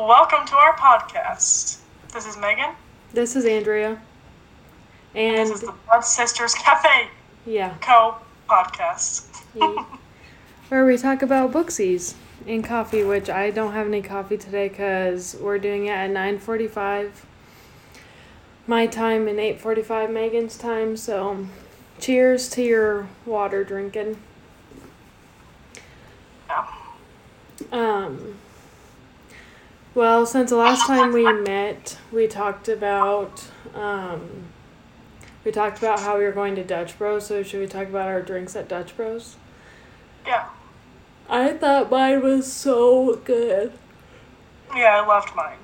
Welcome to our podcast. This is Megan. This is Andrea. And this is the Blood Sisters Cafe. Yeah. Co-podcast. Yeah. Where we talk about booksies and coffee, which I don't have any coffee today because we're doing it at 9:45 my time and 8:45 Megan's time. So cheers to your water drinking. Yeah. Well, since the last time we met, we talked about how we were going to Dutch Bros, so should we talk about our drinks at Dutch Bros? Yeah. I thought mine was so good. Yeah, I loved mine.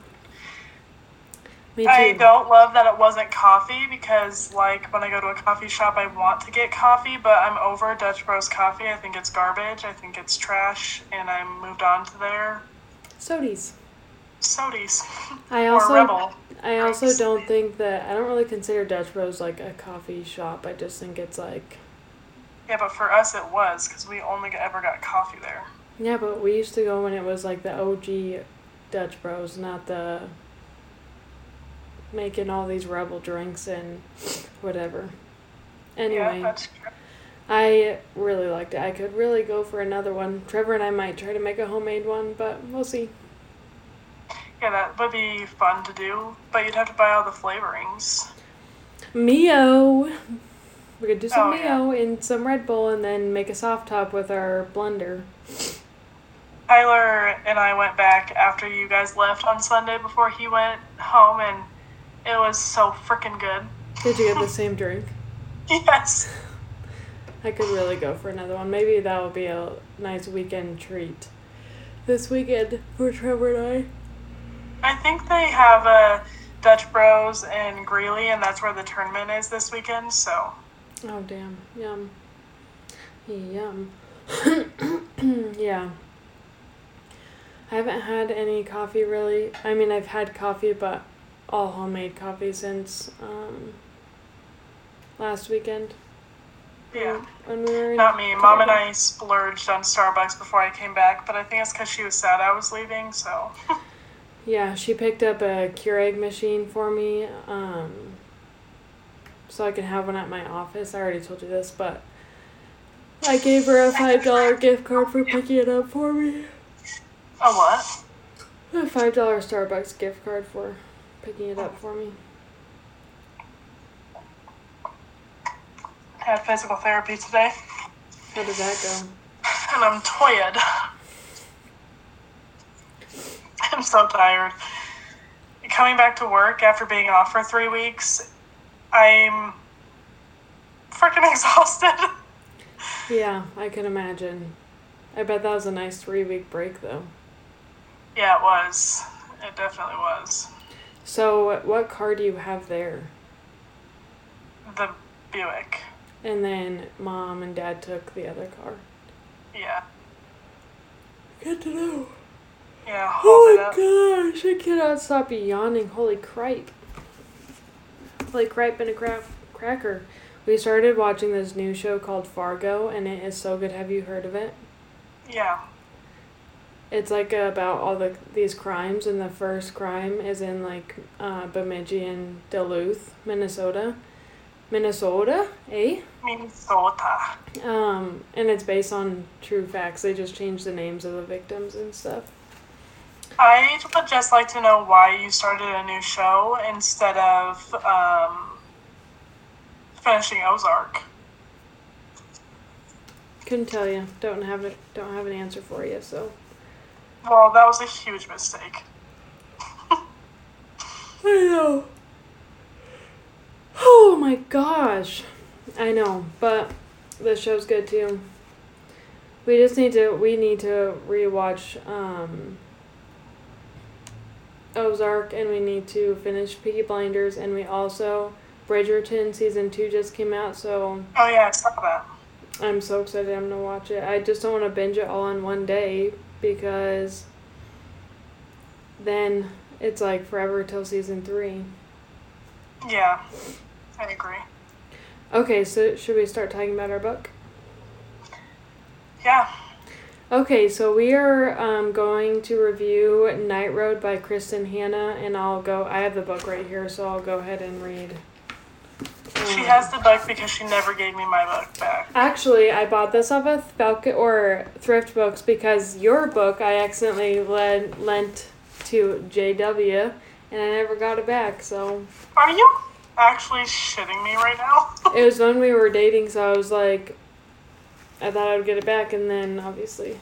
Me too. I don't love that it wasn't coffee because, like, when I go to a coffee shop, I want to get coffee, but I'm over Dutch Bros coffee. I think it's garbage. I think it's trash, and I moved on to their... Sodies. I also don't think that I don't really consider Dutch Bros like a coffee shop. I just think it's like. Yeah, but for us it was because we only ever got coffee there. Yeah, but we used to go when it was like the OG Dutch Bros, not the making all these Rebel drinks and whatever. Anyway, yeah, that's true. I really liked it. I could really go for another one. Trevor and I might try to make a homemade one, but we'll see. Yeah, that would be fun to do, but you'd have to buy all the flavorings. Mio! We could do some Mio and some Red Bull and then make a soft top with our blender. Tyler and I went back after you guys left on Sunday before he went home, and it was so freaking good. Did you get the same drink? Yes. I could really go for another one. Maybe that would be a nice weekend treat this weekend for Trevor and I. I think they have a Dutch Bros in Greeley, and that's where the tournament is this weekend, so. Oh, damn. Yum. Yeah. I haven't had any coffee, really. I mean, I've had coffee, but all homemade coffee since last weekend. Yeah. When we were not me. Mom and I splurged on Starbucks before I came back, but I think it's because she was sad I was leaving, so... Yeah, she picked up a Keurig machine for me, so I can have one at my office. I already told you this, but I gave her a $5 gift card for picking it up for me. A what? A $5 Starbucks gift card for picking it up for me. I had physical therapy today. How did that go? And I'm tired. I'm so tired. Coming back to work after being off for 3 weeks, I'm freaking exhausted. Yeah, I can imagine. I bet that was a nice 3-week break, though. Yeah, it was. It definitely was. So, what car do you have there? The Buick. And then Mom and Dad took the other car. Yeah. Good to know. Yeah, oh my gosh, I cannot stop yawning. Holy cripe. Like cripe and a cracker. We started watching this new show called Fargo, and it is so good. Have you heard of it? Yeah. It's like about all these crimes, and the first crime is in like Bemidji and Duluth, Minnesota. Minnesota, eh? Minnesota. And it's based on true facts. They just changed the names of the victims and stuff. I would just like to know why you started a new show instead of finishing Ozark. Couldn't tell you. Don't have an answer for you. So. Well, that was a huge mistake. I know. Oh my gosh, I know. But the show's good too. We just need to. We need to rewatch. Ozark, and we need to finish Peaky Blinders, and we also Bridgerton season 2 just came out, so oh yeah, I saw that. I'm so excited. I'm gonna watch it. I just don't want to binge it all in one day because then it's like forever till season 3. Yeah, I agree. Okay, so should we start talking about our book? Yeah. Okay, so we are going to review Night Road by Kristen Hannah, and I have the book right here, so I'll go ahead and read. She has the book because she never gave me my book back. Actually, I bought this off of Thrift Books because your book I accidentally lent to JW, and I never got it back, so... Are you actually shitting me right now? It was when we were dating, so I was like... I thought I would get it back, and then obviously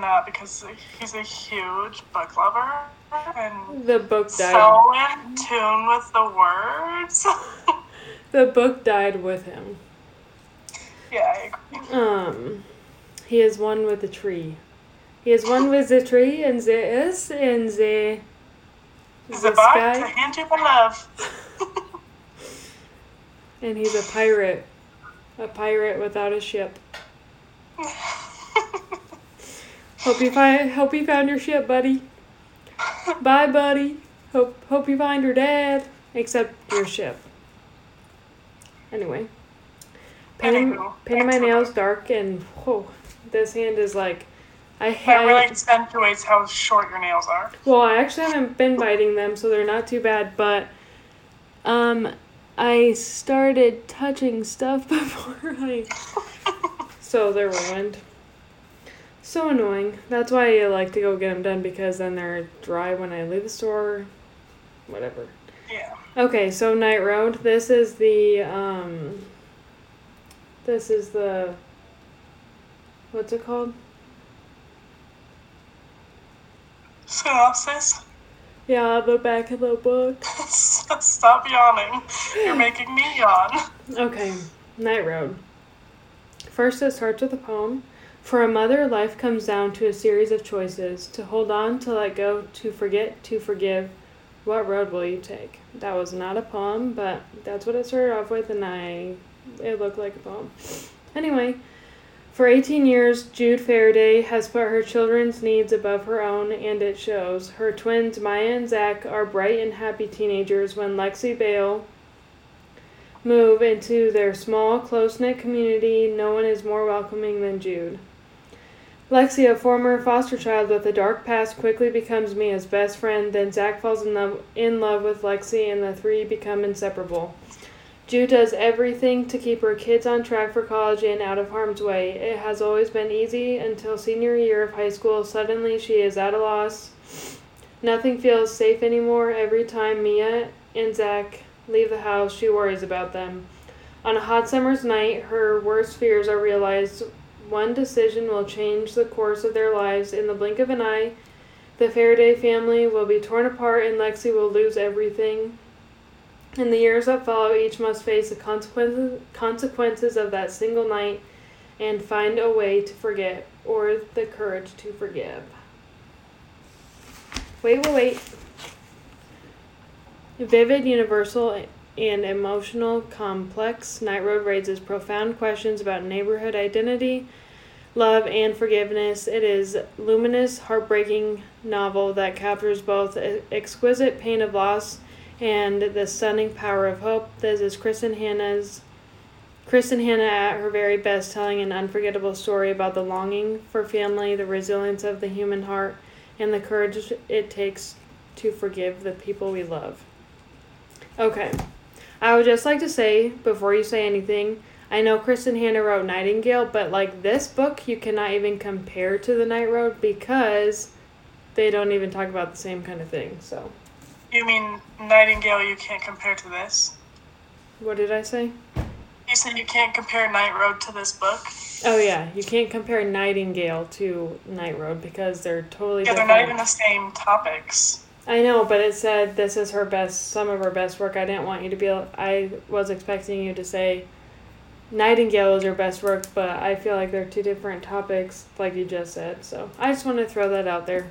not, because he's a huge book lover and the book died. So in tune with the words. The book died with him. Yeah, I agree. He is one with the tree. He is one with the tree, and there is in the sky. To hand you my love. And he's a pirate. A pirate without a ship. Hope you found your ship, buddy. Bye, buddy. Hope you find your dad. Except your ship. Anyway. Painting my nails dark, and this hand is like... That really accentuates how short your nails are. Well, I actually haven't been biting them, so they're not too bad, but... I started touching stuff before so they're ruined. So annoying. That's why I like to go get them done, because then they're dry when I leave the store. Whatever. Yeah. Okay, so Night Road. This is the what's it called? Synopsis. Yeah, the back of the book. Stop yawning. You're making me yawn. Okay, Night Road. First, it starts with a poem. For a mother, life comes down to a series of choices. To hold on, to let go, to forget, to forgive. What road will you take? That was not a poem, but that's what it started off with, and it looked like a poem. Anyway... For 18 years, Jude Faraday has put her children's needs above her own, and it shows. Her twins, Maya and Zach, are bright and happy teenagers when Lexi Bale move into their small, close-knit community. No one is more welcoming than Jude. Lexi, a former foster child with a dark past, quickly becomes Mia's best friend. Then Zach falls in love with Lexi, and the three become inseparable. Jude does everything to keep her kids on track for college and out of harm's way. It has always been easy until senior year of high school. Suddenly, she is at a loss. Nothing feels safe anymore. Every time Mia and Zach leave the house, she worries about them. On a hot summer's night, her worst fears are realized. One decision will change the course of their lives. In the blink of an eye, the Faraday family will be torn apart, and Lexi will lose everything. In the years that follow, each must face the consequences of that single night and find a way to forget, or the courage to forgive. Wait. Vivid, universal, and emotional, complex, Night Road raises profound questions about neighborhood identity, love, and forgiveness. It is a luminous, heartbreaking novel that captures both exquisite pain of loss and the stunning power of hope. This is Kristen Hannah at her very best, telling an unforgettable story about the longing for family, the resilience of the human heart, and the courage it takes to forgive the people we love. Okay, I would just like to say, before you say anything, I know Kristen Hannah wrote Nightingale, but like this book, you cannot even compare to The Night Road because they don't even talk about the same kind of thing, so... You mean Nightingale you can't compare to this? What did I say? You said you can't compare Night Road to this book? Oh, yeah. You can't compare Nightingale to Night Road because they're totally different. Yeah, they're not even the same topics. I know, but it said this is some of her best work. I didn't want you to be... I was expecting you to say Nightingale is her best work, but I feel like they're two different topics, like you just said. So I just want to throw that out there.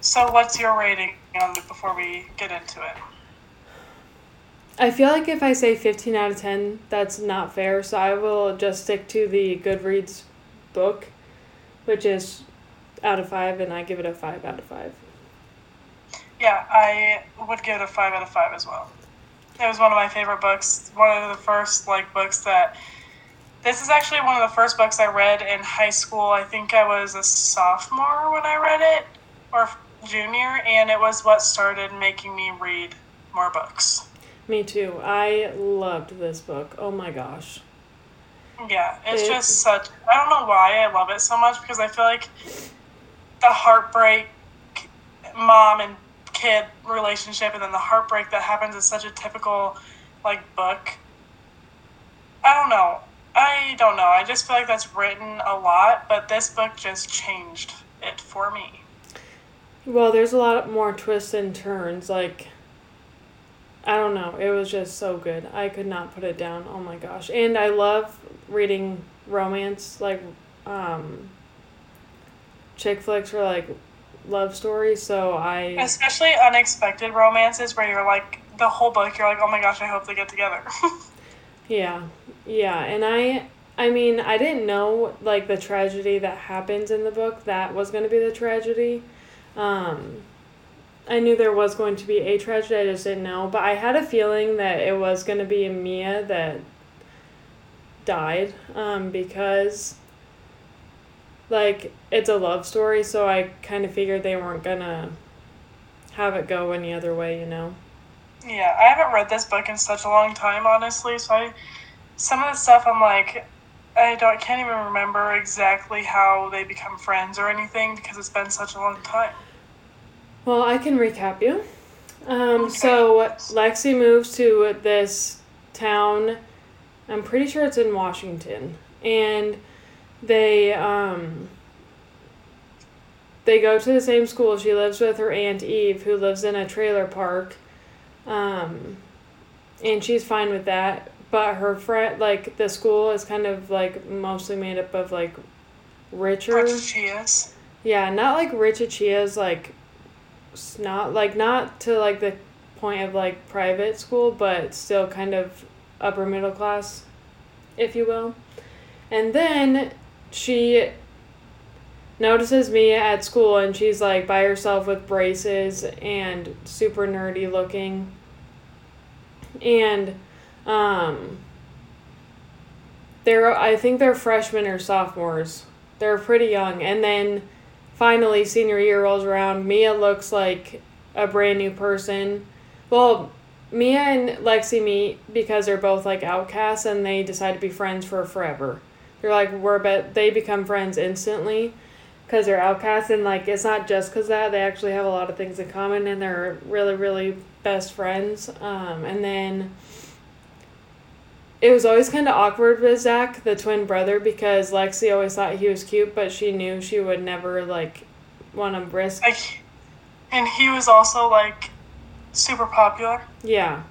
So what's your rating on it before we get into it? I feel like if I say 15 out of 10, that's not fair, so I will just stick to the Goodreads book, which is out of 5, and I give it a 5 out of 5. Yeah, I would give it a 5 out of 5 as well. It was one of my favorite books, one of the first books that This is actually one of the first books I read in high school. I think I was a sophomore when I read it, or junior, and it was what started making me read more books. Me too. I loved this book. Oh my gosh. Yeah, it's just such... I don't know why I love it so much, because I feel like the heartbreak mom and kid relationship, and then the heartbreak that happens is such a typical, like, book. I don't know. I just feel like that's written a lot, but this book just changed it for me. Well, there's a lot more twists and turns. Like, I don't know. It was just so good. I could not put it down. Oh my gosh. And I love reading romance, like, chick flicks or, like, love stories, so I... Especially unexpected romances where you're, like, the whole book, you're like, oh my gosh, I hope they get together. Yeah, and I mean, I didn't know, like, the tragedy that happens in the book, that was going to be the tragedy. I knew there was going to be a tragedy, I just didn't know, but I had a feeling that it was going to be Mia that died, because, like, it's a love story, so I kind of figured they weren't going to have it go any other way, you know? Yeah, I haven't read this book in such a long time, honestly, so some of the stuff I'm like, I can't even remember exactly how they become friends or anything, because it's been such a long time. Well, I can recap you. Okay. So Lexi moves to this town, I'm pretty sure it's in Washington, and they go to the same school. She lives with her Aunt Eve, who lives in a trailer park. And she's fine with that, but her friend, like, the school is kind of, like, mostly made up of, like, rich Achias. Yeah, not, like, rich Achias, like, not to, like, the point of, like, private school, but still kind of upper middle class, if you will. And then she notices Mia at school, and she's, like, by herself with braces and super nerdy looking. And I think they're freshmen or sophomores. They're pretty young. And then finally senior year rolls around. Mia looks like a brand new person. Well, Mia and Lexi meet because they're both, like, outcasts, and they decide to be friends for forever. They're like, they become friends instantly. Because they're outcasts, and, like, it's not just because that. They actually have a lot of things in common, and they're really, really best friends. And then it was always kind of awkward with Zach, the twin brother, because Lexi always thought he was cute, but she knew she would never, like, want to risk. And he was also, like, super popular. Yeah.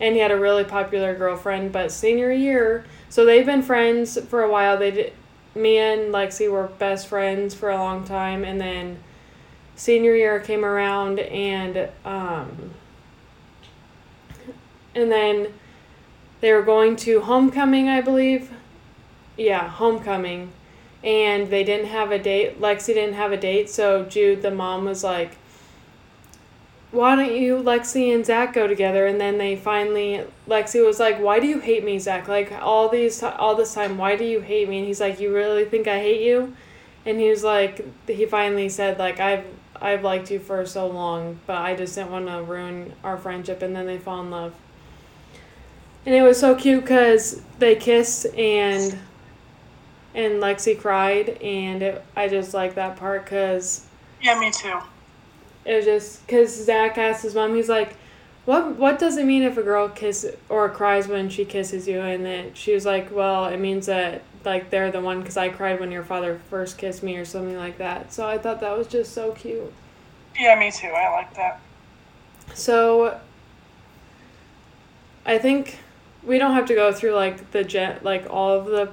And he had a really popular girlfriend, but senior year... So they've been friends for a while. Mia and Lexi were best friends for a long time, and then senior year came around, and then they were going to homecoming, I believe. Yeah, homecoming, and they didn't have a date. Lexi didn't have a date, so Jude, the mom, was like, why don't you, Lexi and Zach, go together? And then they finally, Lexi was like, why do you hate me, Zach? Like, all this time, why do you hate me? And he's like, you really think I hate you? And he was like, he finally said, like, I've liked you for so long, but I just didn't want to ruin our friendship. And then they fall in love. And it was so cute because they kissed and Lexi cried. And I just like that part because... Yeah, me too. It was just, because Zach asked his mom, he's like, what does it mean if a girl kisses or cries when she kisses you? And then she was like, well, it means that, like, they're the one, because I cried when your father first kissed me or something like that. So I thought that was just so cute. Yeah, me too. I like that. So I think we don't have to go through, like, all of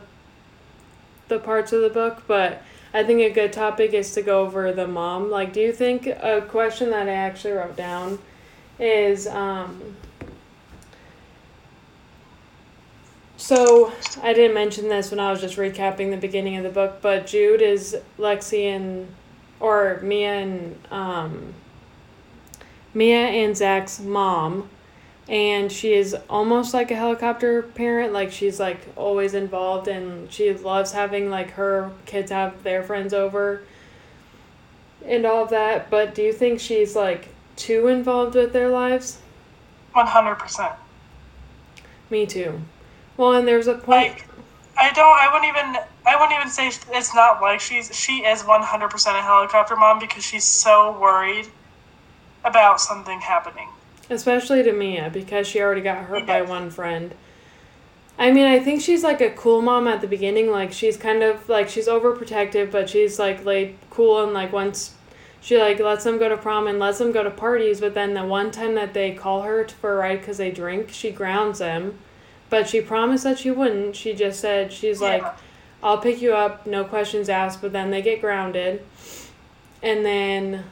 the parts of the book, but... I think a good topic is to go over the mom. Like, do you think a question that I actually wrote down is, so I didn't mention this when I was just recapping the beginning of the book, but Jude is Mia and Zach's mom. And she is almost like a helicopter parent. Like, she's, like, always involved, and she loves having, like, her kids have their friends over and all of that. But do you think she's, like, too involved with their lives? 100%. Me too. Well, and there's a point... I wouldn't even say it's not like she is 100% a helicopter mom, because she's so worried about something happening. Especially to Mia, because she already got hurt by one friend. I mean, I think she's, like, a cool mom at the beginning. Like, she's kind of, like, she's overprotective, but she's, like, laid cool, and, like, once she, like, lets them go to prom and lets them go to parties, but then the one time that they call her for a ride because they drink, she grounds them. But she promised that she wouldn't. She just said, she's like, I'll pick you up, no questions asked, but then they get grounded. And then,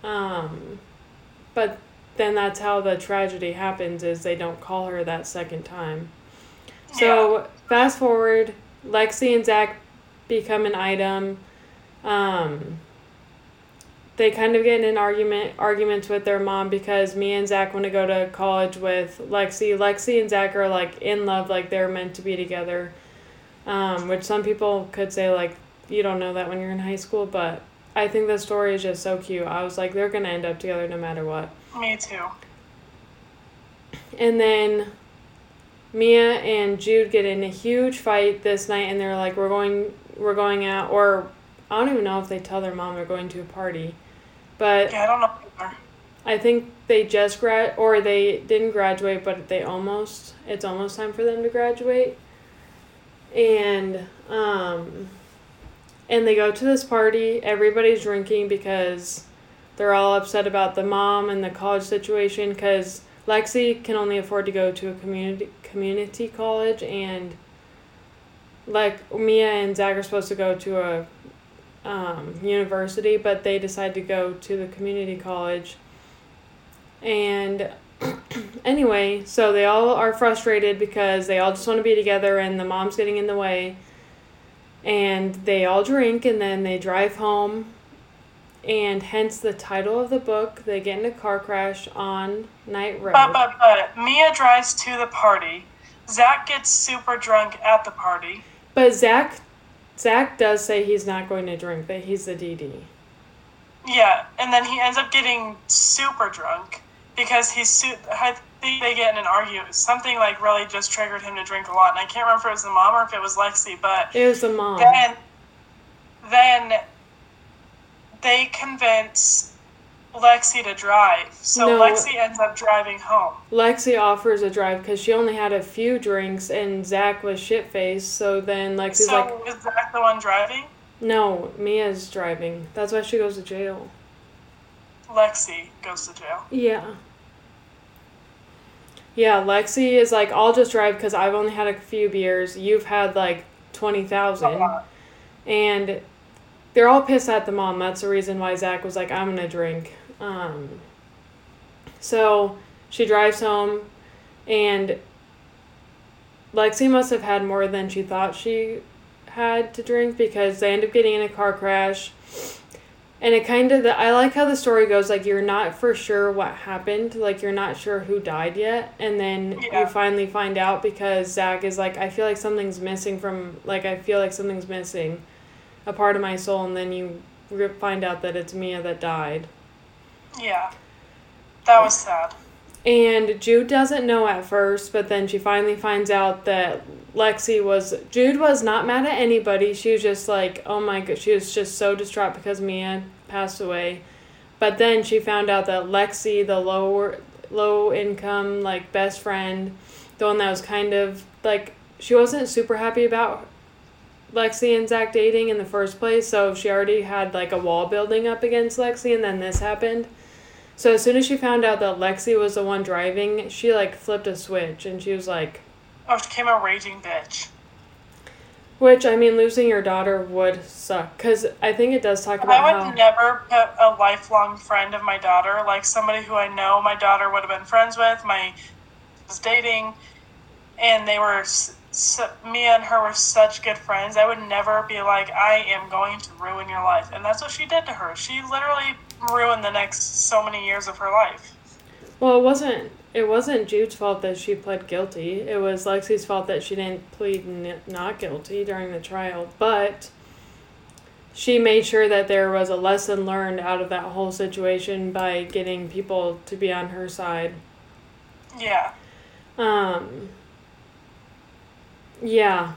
but... then that's how the tragedy happens, is they don't call her that second time. Yeah. So, fast forward, Lexi and Zach become an item. They kind of get in an arguments with their mom, because Mia and Zach want to go to college with Lexi. Lexi and Zach are, like, in love, like they're meant to be together. Which some people could say, like, you don't know that when you're in high school, but I think the story is just so cute. I was like, they're going to end up together no matter what. Me too. And then Mia and Jude get in a huge fight this night, and they're like, we're going out, or I don't even know if they tell their mom they're going to a party. But yeah, I don't know either. I think they just they didn't graduate, but it's almost time for them to graduate. And they go to this party, everybody's drinking because they're all upset about the mom and the college situation, because Lexi can only afford to go to a community college, and, like, Mia and Zach are supposed to go to a university, but they decide to go to the community college. And anyway, so they all are frustrated because they all just want to be together and the mom's getting in the way. And they all drink, and then they drive home. And hence the title of the book, they get in a car crash on Night Road. But Mia drives to the party. Zach gets super drunk at the party. But Zach does say he's not going to drink, that he's the DD. Yeah, and then he ends up getting super drunk because I think they get in an argument. Something, like, really just triggered him to drink a lot. And I can't remember if it was the mom or if it was Lexi, but... it was the mom. Then they convince Lexi to drive. So no, Lexi ends up driving home. Lexi offers a drive because she only had a few drinks and Zach was shit-faced. So then Lexi's like... So is Zach the one driving? No, Mia's driving. That's why she goes to jail. Lexi goes to jail. Yeah. Yeah, Lexi is like, I'll just drive because I've only had a few beers. You've had like 20,000. And... they're all pissed at the mom. That's the reason why Zach was like, I'm going to drink. So she drives home, and Lexi must have had more than she thought she had to drink because they end up getting in a car crash. And it kind of, I like how the story goes, like, you're not for sure what happened. Like, you're not sure who died yet. And then you finally find out because Zach is like, I feel like something's missing from, like, I feel like something's missing. A part of my soul, and then you find out that it's Mia that died. Yeah. That was sad. And Jude doesn't know at first, but then she finally finds out that Jude was not mad at anybody. She was just like, oh my God, she was just so distraught because Mia passed away. But then she found out that Lexi, the low income, like, best friend, the one that was kind of, like, she wasn't super happy about Lexi and Zach dating in the first place, so she already had, like, a wall building up against Lexi, and then this happened. So as soon as she found out that Lexi was the one driving, she, like, flipped a switch, and she was like... oh, she became a raging bitch. Which, I mean, losing your daughter would suck, because I think it does talk about I would never put a lifelong friend of my daughter, like, somebody who I know my daughter would have been friends with, was dating, and they were... So, Mia and her were such good friends. I would never be like, I am going to ruin your life. And that's what she did to her. She literally ruined the next so many years of her life. Well, it wasn't Jude's fault that she pled guilty. It was Lexi's fault that she didn't plead not guilty during the trial. But she made sure that there was a lesson learned out of that whole situation by getting people to be on her side. Yeah. Yeah.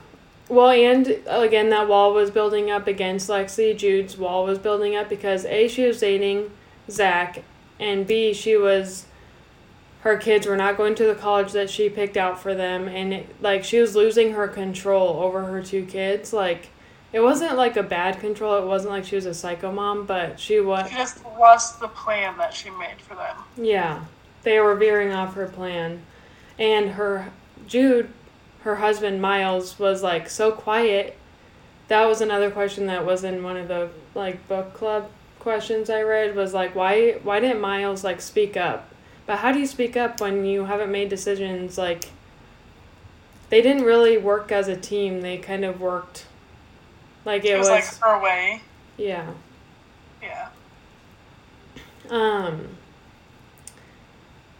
Well, and again, that wall was building up against Lexi. Jude's wall was building up because A, she was dating Zach, and B, her kids were not going to the college that she picked out for them, and she was losing her control over her two kids. Like, it wasn't like a bad control. It wasn't like she was a psycho mom, but she was. She just lost the plan that she made for them. Yeah, they were veering off her plan, and her husband, Miles, was, so quiet. That was another question that was in one of the, book club questions I read was, why didn't Miles, speak up? But how do you speak up when you haven't made decisions? They didn't really work as a team. They kind of worked, it was her way. Yeah. Yeah.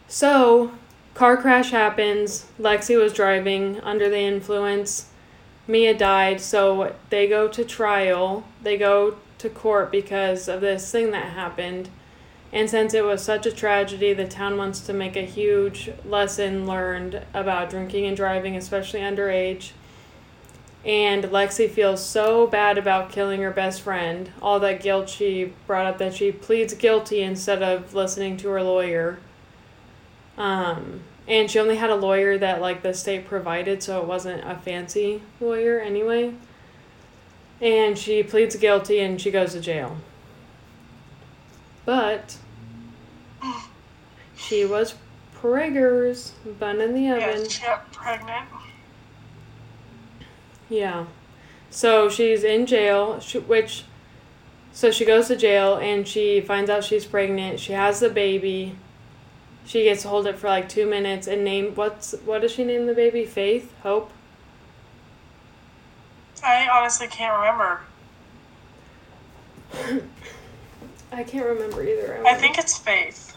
So... car crash happens. Lexi was driving under the influence. Mia died, so they go to trial. They go to court because of this thing that happened. And since it was such a tragedy, the town wants to make a huge lesson learned about drinking and driving, especially underage. And Lexi feels so bad about killing her best friend. All that guilt she brought up that she pleads guilty instead of listening to her lawyer. And she only had a lawyer that, the state provided, so it wasn't a fancy lawyer anyway. And she pleads guilty, and she goes to jail. But she was preggers, bun in the oven. Yeah, she got pregnant. Yeah. So she's in jail, so she goes to jail, and she finds out she's pregnant. She has the baby. She gets to hold it for 2 minutes and what does she name the baby? Faith? Hope? I honestly can't remember. I can't remember either. I think it's Faith.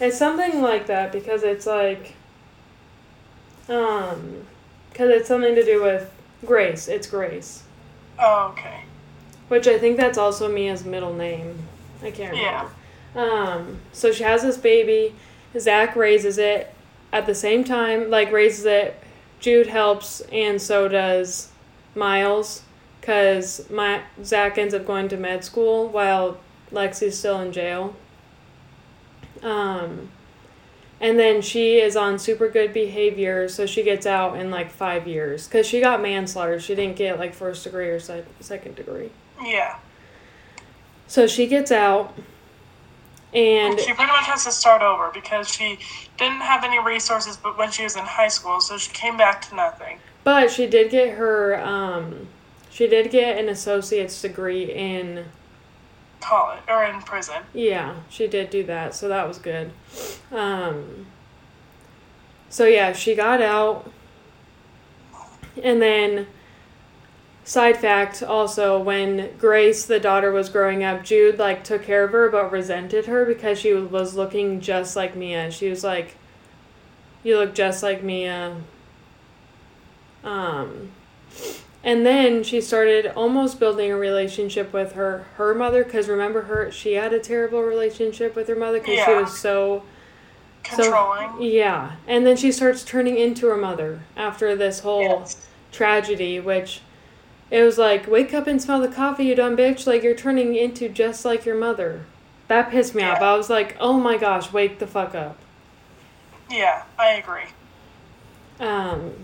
It's something like that because it's because it's something to do with Grace. It's Grace. Oh, okay. Which I think that's also Mia's middle name. I can't remember. Yeah. So she has this baby. Zach raises it at the same time, raises it. Jude helps, and so does Miles, because Zach ends up going to med school while Lexi's still in jail. And then she is on super good behavior, so she gets out in 5 years, because she got manslaughter. She didn't get first degree or second degree. Yeah. So she gets out. And she pretty much has to start over because she didn't have any resources but when she was in high school, so she came back to nothing. But she did get an associate's degree in college or in prison. Yeah, she did do that, so that was good. So yeah, she got out. And then side fact, also, when Grace, the daughter, was growing up, Jude, took care of her but resented her because she was looking just like Mia. She was like, you look just like Mia. And then she started almost building a relationship with her mother because, remember, she had a terrible relationship with her mother because she was so... controlling. So, yeah. And then she starts turning into her mother after this whole tragedy, which... it was wake up and smell the coffee, you dumb bitch. You're turning into just like your mother. That pissed me off. I was like, oh my gosh, wake the fuck up. Yeah, I agree. And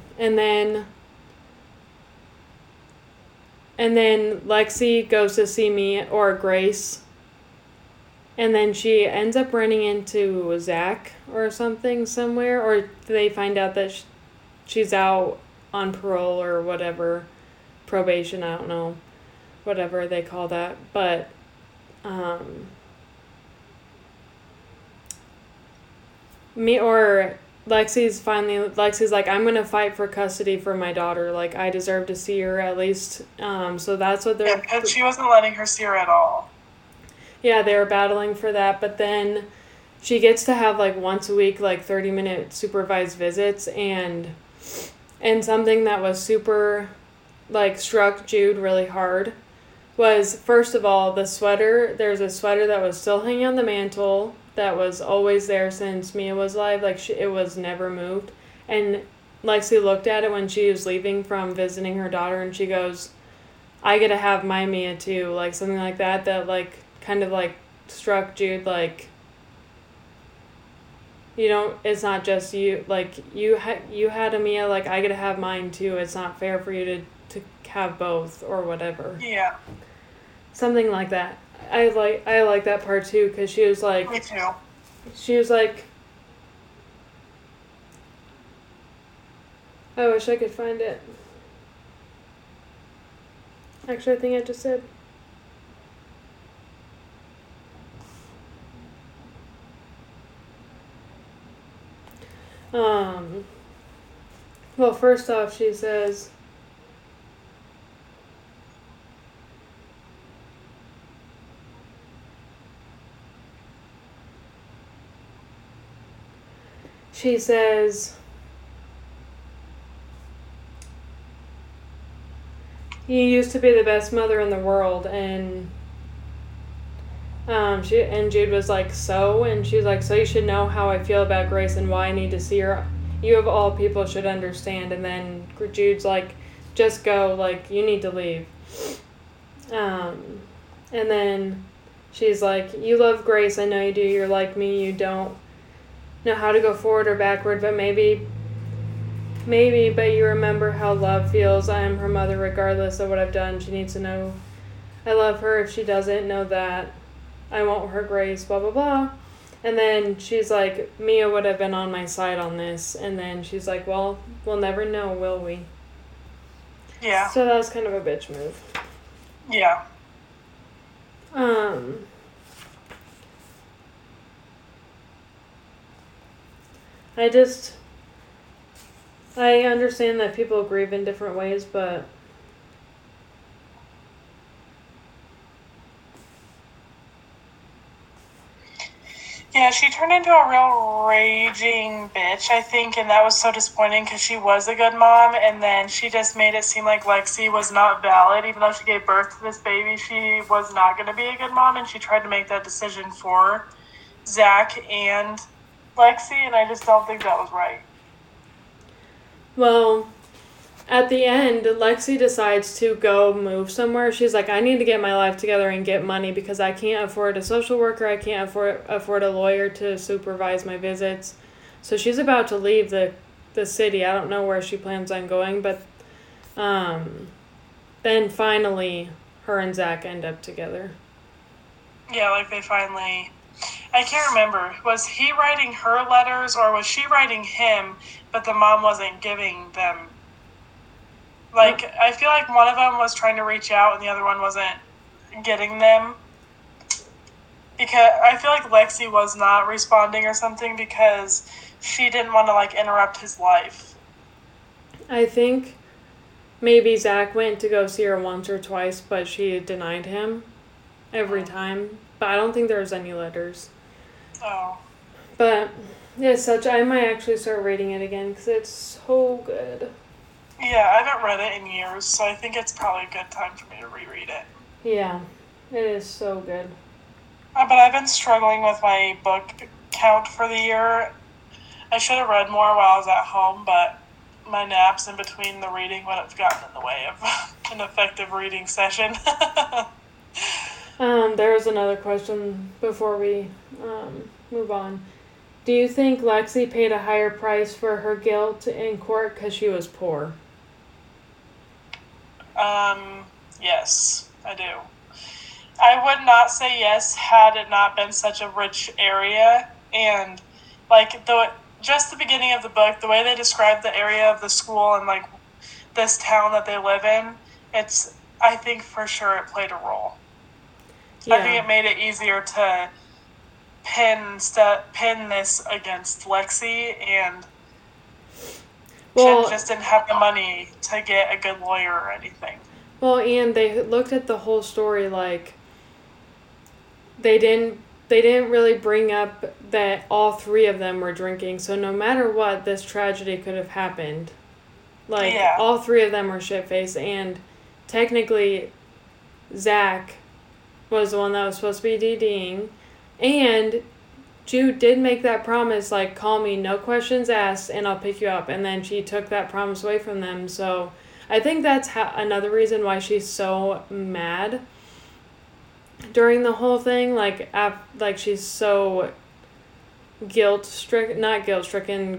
then Lexi goes to see me, or Grace. And then she ends up running into Zach or something somewhere. Or they find out that she's out on parole or whatever. Probation, I don't know, whatever they call that, but Lexi's like, I'm gonna fight for custody for my daughter, I deserve to see her at least, so that's what they're... Yeah, and she wasn't letting her see her at all. Yeah, they were battling for that, but then she gets to have, like, once a week, like, 30-minute supervised visits, and something that was super, like, struck Jude really hard was, first of all, the sweater. There's a sweater that was still hanging on the mantle that was always there since Mia was alive. Like, it was never moved. And Lexi looked at it when she was leaving from visiting her daughter, and she goes, I get to have my Mia, too. Like, something like that that, like, kind of, like, struck Jude, like... You know, it's not just you, like, you had a Mia, like, I get to have mine, too. It's not fair for you to have both or whatever. Yeah. Something like that. I like that part, too, because she was like... Me too. She was like... I wish I could find it. Actually, I think I just said... Well, first off, she says, you used to be the best mother in the world, and, Jude was like, so, and she was like, so you should know how I feel about Grace and why I need to see her. You of all people should understand. And then Jude's like, just go, like, you need to leave. And then she's like, you love Grace, I know you do, you're like me, you don't know how to go forward or backward, but maybe, but you remember how love feels. I am her mother regardless of what I've done. She needs to know I love her. If she doesn't know that, I won't hurt Grace, blah, blah, blah. And then she's like, Mia would have been on my side on this. And then she's like, well, we'll never know, will we? Yeah. So that was kind of a bitch move. Yeah. I understand that people grieve in different ways, but... Yeah, she turned into a real raging bitch, I think, and that was so disappointing because she was a good mom, and then she just made it seem like Lexi was not valid. Even though she gave birth to this baby, she was not going to be a good mom, and she tried to make that decision for Zach and Lexi, and I just don't think that was right. Well, at the end, Lexi decides to go move somewhere. She's like, I need to get my life together and get money because I can't afford a social worker. I can't afford a lawyer to supervise my visits. So she's about to leave the city. I don't know where she plans on going, but then finally her and Zach end up together. Yeah, like they finally... I can't remember. Was he writing her letters or was she writing him, but the mom wasn't giving them? Like, I feel like one of them was trying to reach out and the other one wasn't getting them. Because I feel like Lexi was not responding or something because she didn't want to, like, interrupt his life. I think maybe Zach went to go see her once or twice, but she denied him every time. But I don't think there was any letters. Oh. But it's such... I might actually start reading it again because it's so good. Yeah, I haven't read it in years, so I think it's probably a good time for me to reread it. Yeah, it is so good. But I've been struggling with my book count for the year. I should have read more while I was at home, but my naps in between the reading would have gotten in the way of an effective reading session. There was another question before we move on. Do you think Lexi paid a higher price for her guilt in court because she was poor? Yes, I do. I would not say yes had it not been such a rich area. And, like, just the beginning of the book, the way they describe the area of the school and, like, this town that they live in, I think for sure it played a role. Yeah. I think it made it easier to pin this against Lexi, and well, Jen just didn't have the money to get a good lawyer or anything. Well, and they looked at the whole story like they didn't They didn't really bring up that all three of them were drinking, so no matter what, this tragedy could have happened. Like, yeah. All three of them were shit-faced, and technically, Zach was the one that was supposed to be DDing, and Jude did make that promise, like, call me, no questions asked, and I'll pick you up, and then she took that promise away from them, so I think that's another reason why she's so mad during the whole thing, like she's so grief stricken,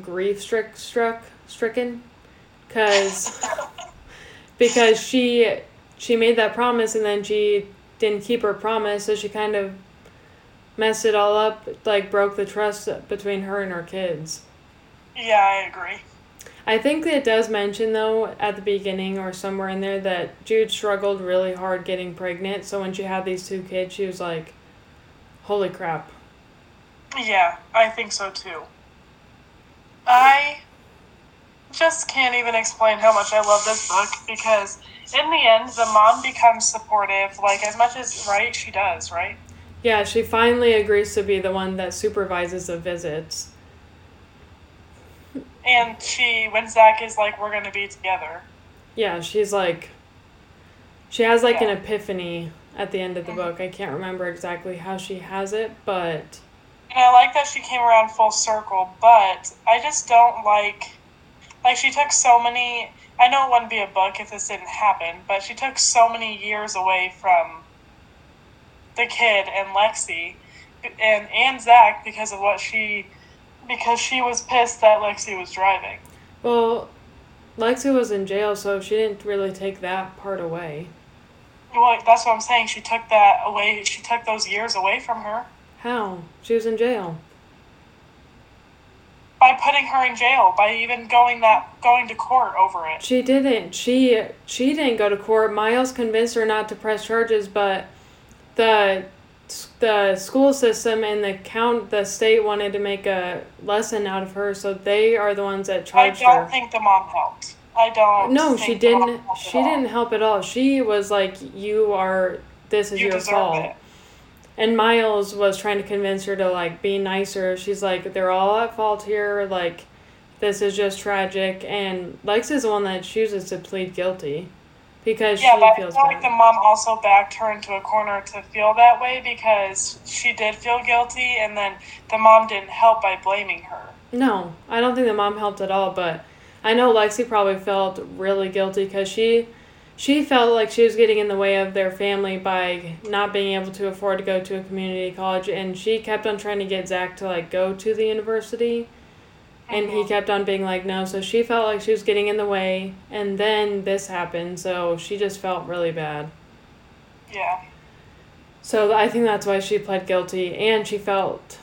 because she made that promise and then she didn't keep her promise, so she kind of messed it all up, like broke the trust between her and her kids. Yeah, I agree. I think it does mention, though, at the beginning or somewhere in there that Jude struggled really hard getting pregnant, so when she had these two kids, she was like, holy crap. Yeah, I think so, too. I just can't even explain how much I love this book, because in the end, the mom becomes supportive, like, as much as, right, she does, right? Yeah, she finally agrees to be the one that supervises the visits. And she, when Zach is like, we're going to be together. Yeah, she's like, she has like an epiphany at the end of the book. I can't remember exactly how she has it, but. And I like that she came around full circle, but I just don't like she took so many, I know it wouldn't be a book if this didn't happen, but she took so many years away from the kid and Lexi and Zach because of what she. Because she was pissed that Lexi was driving. Well, Lexi was in jail, so she didn't really take that part away. Well, that's what I'm saying. She took that away. She took those years away from her. How? She was in jail. By putting her in jail, by even going to court over it. She didn't. She didn't go to court. Miles convinced her not to press charges, but the school system and the state wanted to make a lesson out of her, so they are the ones that charged her. I don't think the mom helped. I don't. No, she didn't. She didn't help at all. She was like, this is your fault. And Miles was trying to convince her to like be nicer. She's like, they're all at fault here. Like, this is just tragic. And Lex is the one that chooses to plead guilty. Because yeah, but I feel like the mom also backed her into a corner to feel that way because she did feel guilty, and then the mom didn't help by blaming her. No, I don't think the mom helped at all, but I know Lexi probably felt really guilty because she felt like she was getting in the way of their family by not being able to afford to go to a community college, and she kept on trying to get Zach to like go to the university. And he kept on being like, no. So she felt like she was getting in the way. And then this happened. So she just felt really bad. Yeah. So I think that's why she pled guilty. And she felt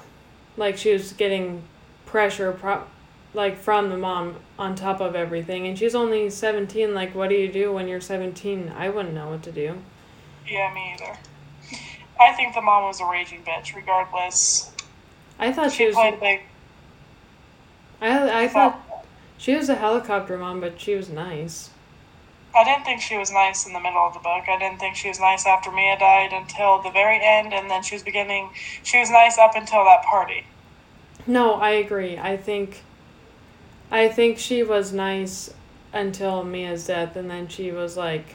like she was getting pressure from the mom on top of everything. And she's only 17. Like, what do you do when you're 17? I wouldn't know what to do. Yeah, me either. I think the mom was a raging bitch regardless. I thought she was... I thought she was a helicopter mom, but she was nice. I didn't think she was nice in the middle of the book. I didn't think she was nice after Mia died until the very end, and then she was nice up until that party. No, I agree. I think she was nice until Mia's death, and then she was like,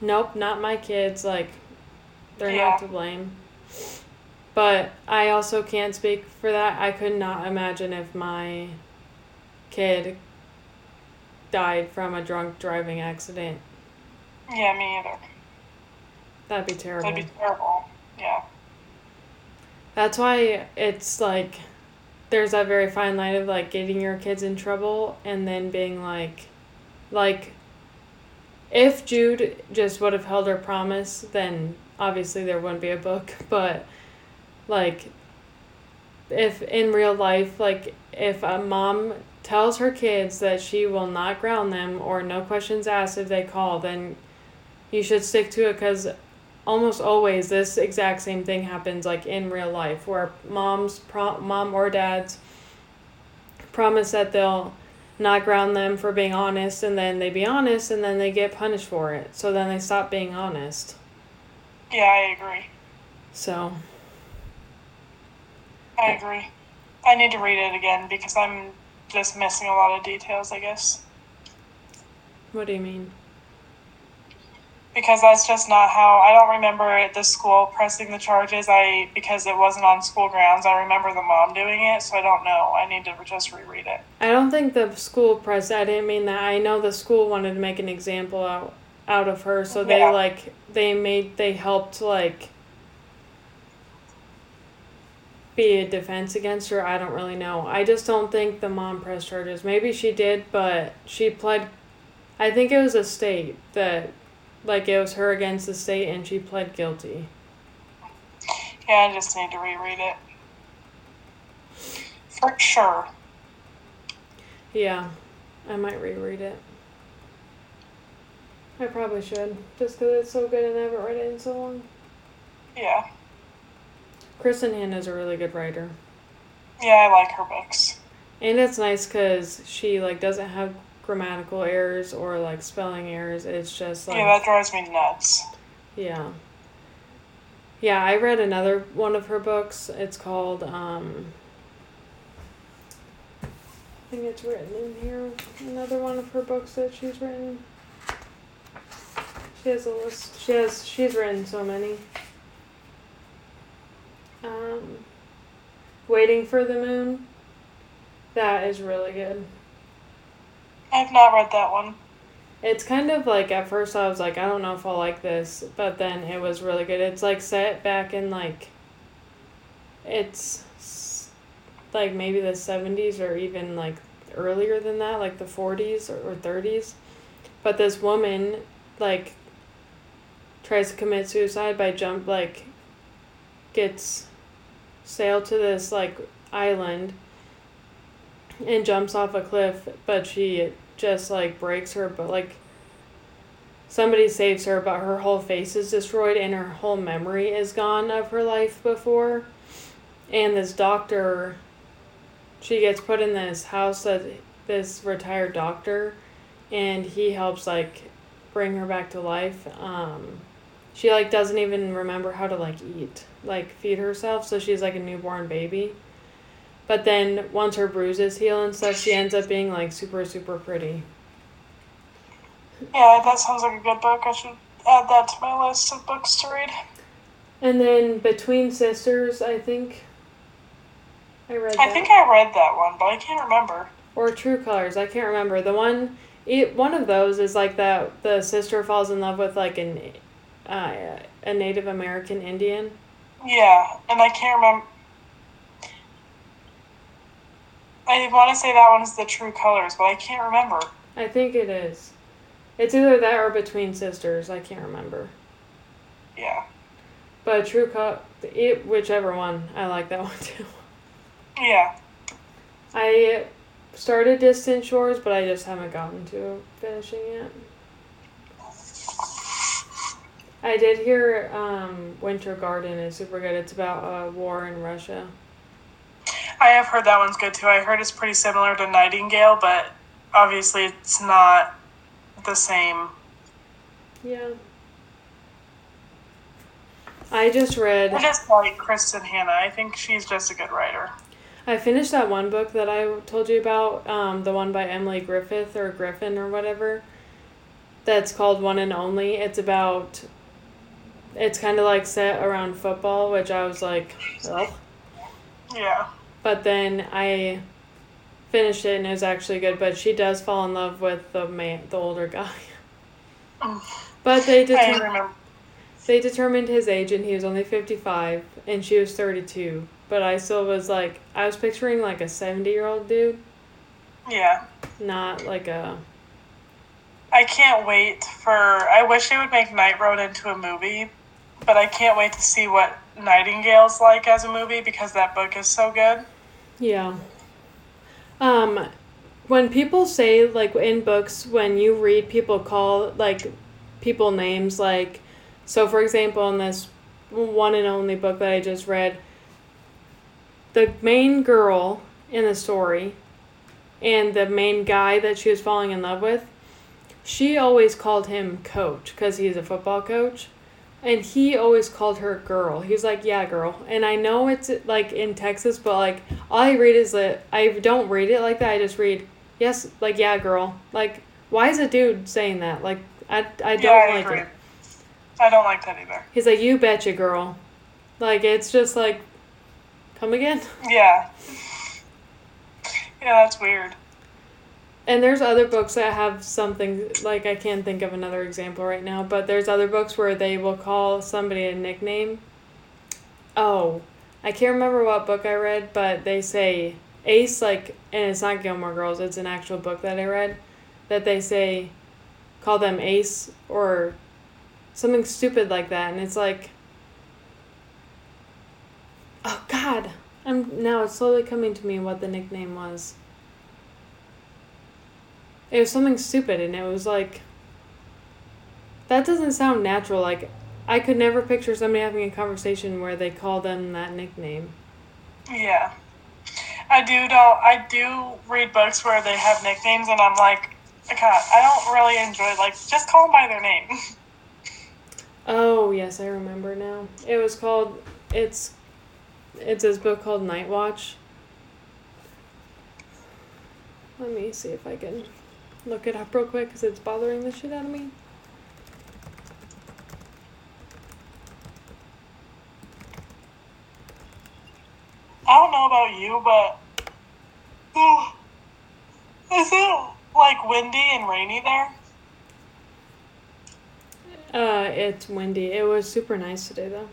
nope, not my kids, like, they're not to blame. But I also can't speak for that. I could not imagine if my kid died from a drunk driving accident. Yeah, me either. That'd be terrible. That'd be terrible, yeah. That's why it's like, there's that very fine line of like getting your kids in trouble and then being like, if Jude just would have held her promise, then obviously there wouldn't be a book, but... Like, if in real life, like, if a mom tells her kids that she will not ground them or no questions asked if they call, then you should stick to it because almost always this exact same thing happens, like, in real life where mom or dads promise that they'll not ground them for being honest, and then they be honest, and then they get punished for it. So then they stop being honest. Yeah, I agree. So... I agree. I need to read it again because I'm just missing a lot of details, I guess. What do you mean? Because that's just not how... I don't remember at the school pressing the charges because it wasn't on school grounds. I remember the mom doing it, so I don't know. I need to just reread it. I don't think the school pressed... I didn't mean that. I know the school wanted to make an example out of her, so they, they helped, be a defense against her. I don't really know. I just don't think the mom pressed charges. Maybe she did, but she pled... I think it was a state that... it was her against the state, and she pled guilty. Yeah, I just need to reread it. For sure. Yeah, I might reread it. I probably should, just because it's so good and I haven't read it in so long. Yeah. Kristen Hannah is a really good writer. Yeah, I like her books. And it's nice because she, doesn't have... grammatical errors or spelling errors. It's just yeah, that drives me nuts. Yeah, I read another one of her books. It's called I think it's written in here, another one of her books that she's written. She has a list. She's written so many. Waiting for the Moon. That is really good. I've not read that one. It's kind of at first I was I don't know if I'll like this, but then it was really good. It's set back in it's maybe the 70s or even earlier than that, the 40s or 30s. But this woman tries to commit suicide by gets sailed to this island. And jumps off a cliff, but she just, breaks her, but, somebody saves her, but her whole face is destroyed and her whole memory is gone of her life before. And this doctor, she gets put in this house that this retired doctor, and he helps, bring her back to life. She, doesn't even remember how to, eat, feed herself, so she's, a newborn baby. But then, once her bruises heal and stuff, she ends up being, super, super pretty. Yeah, that sounds like a good book. I should add that to my list of books to read. And then, Between Sisters, I think I read that. I think I read that one, but I can't remember. Or True Colors, I can't remember. The one, one of those is, that the sister falls in love with, a Native American Indian. Yeah, and I can't remember. I want to say that one's The True Colors, but I can't remember. I think it is. It's either that or Between Sisters. I can't remember. Yeah. But whichever one. I like that one too. Yeah. I started Distant Shores, but I just haven't gotten to finishing it. I did hear Winter Garden is super good. It's about a war in Russia. I have heard that one's good, too. I heard it's pretty similar to Nightingale, but obviously it's not the same. Yeah. I just read... I just like Kristen Hannah. I think she's just a good writer. I finished that one book that I told you about, the one by Emily Griffith or Griffin or whatever, that's called One and Only. It's about... It's kind of set around football, which I was oh. Yeah. But then I finished it, and it was actually good. But she does fall in love with the older guy. But they determined his age, and he was only 55, and she was 32. But I still was I was picturing a 70-year-old dude. Yeah. Not a... I can't wait for... I wish they would make Night Road into a movie, but I can't wait to see what... Nightingale's as a movie because that book is so good. Yeah. When people say in books, when you read, people call people names so for example in this One and Only book that I just read, the main girl in the story and the main guy that she was falling in love with, she always called him coach because he's a football coach. And he always called her girl. He's like, yeah, girl. And I know it's, like, in Texas, but, like, all I read is that I don't read it like that. I just read, yes, like, yeah, girl. Like, why is a dude saying that? Like, I don't like it. I don't like that either. He's like, you betcha, girl. Like, it's just like, come again? Yeah. Yeah, that's weird. And there's other books that have something, like, I can't think of another example right now, but there's other books where they will call somebody a nickname. Oh, I can't remember what book I read, but they say Ace, like, and it's not Gilmore Girls, it's an actual book that I read, that they say, call them Ace or something stupid like that. And it's like, oh, God, now it's slowly coming to me what the nickname was. It was something stupid, and it was like, that doesn't sound natural. Like, I could never picture somebody having a conversation where they call them that nickname. Yeah. I do read books where they have nicknames, and I'm like, okay, I don't really enjoy, like, just call them by their name. Oh, yes, I remember now. It was called, it's this book called Night Watch. Let me see if I can look it up real quick because it's bothering the shit out of me. I don't know about you, but is it like windy and rainy there? It's windy. It was super nice today, though.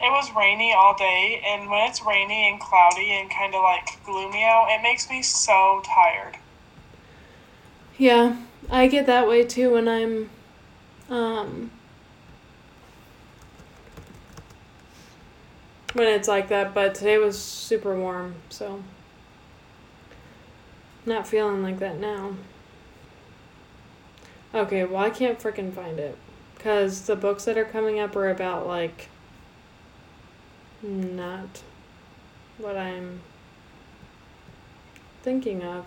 It was rainy all day, and when it's rainy and cloudy and kind of like gloomy out, it makes me so tired. Yeah, I get that way too when I'm, when it's like that, but today was super warm, so not feeling like that now. Okay, well, I can't freaking find it, because the books that are coming up are about, like, not what I'm thinking of.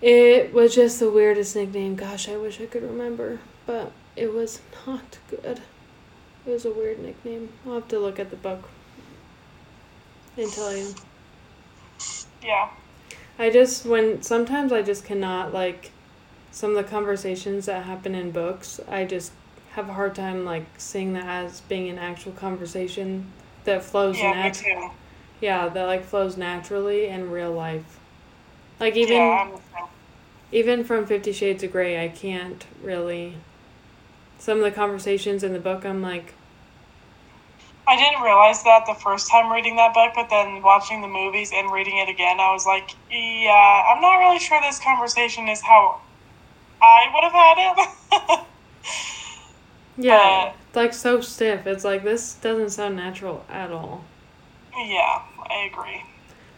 It was just the weirdest nickname. Gosh, I wish I could remember, but it was not good. It was a weird nickname. I'll have to look at the book and tell you. Yeah. Sometimes I just cannot, like, some of the conversations that happen in books, I just have a hard time, like, seeing that as being an actual conversation that flows naturally. Yeah, me too. Yeah, that, like, flows naturally in real life. Like, even from 50 Shades of Grey, I can't really. Some of the conversations in the book, I'm like, I didn't realize that the first time reading that book, but then watching the movies and reading it again, I was like, yeah, I'm not really sure this conversation is how I would have had it. Yeah, it's like so stiff. It's like, this doesn't sound natural at all. Yeah, I agree.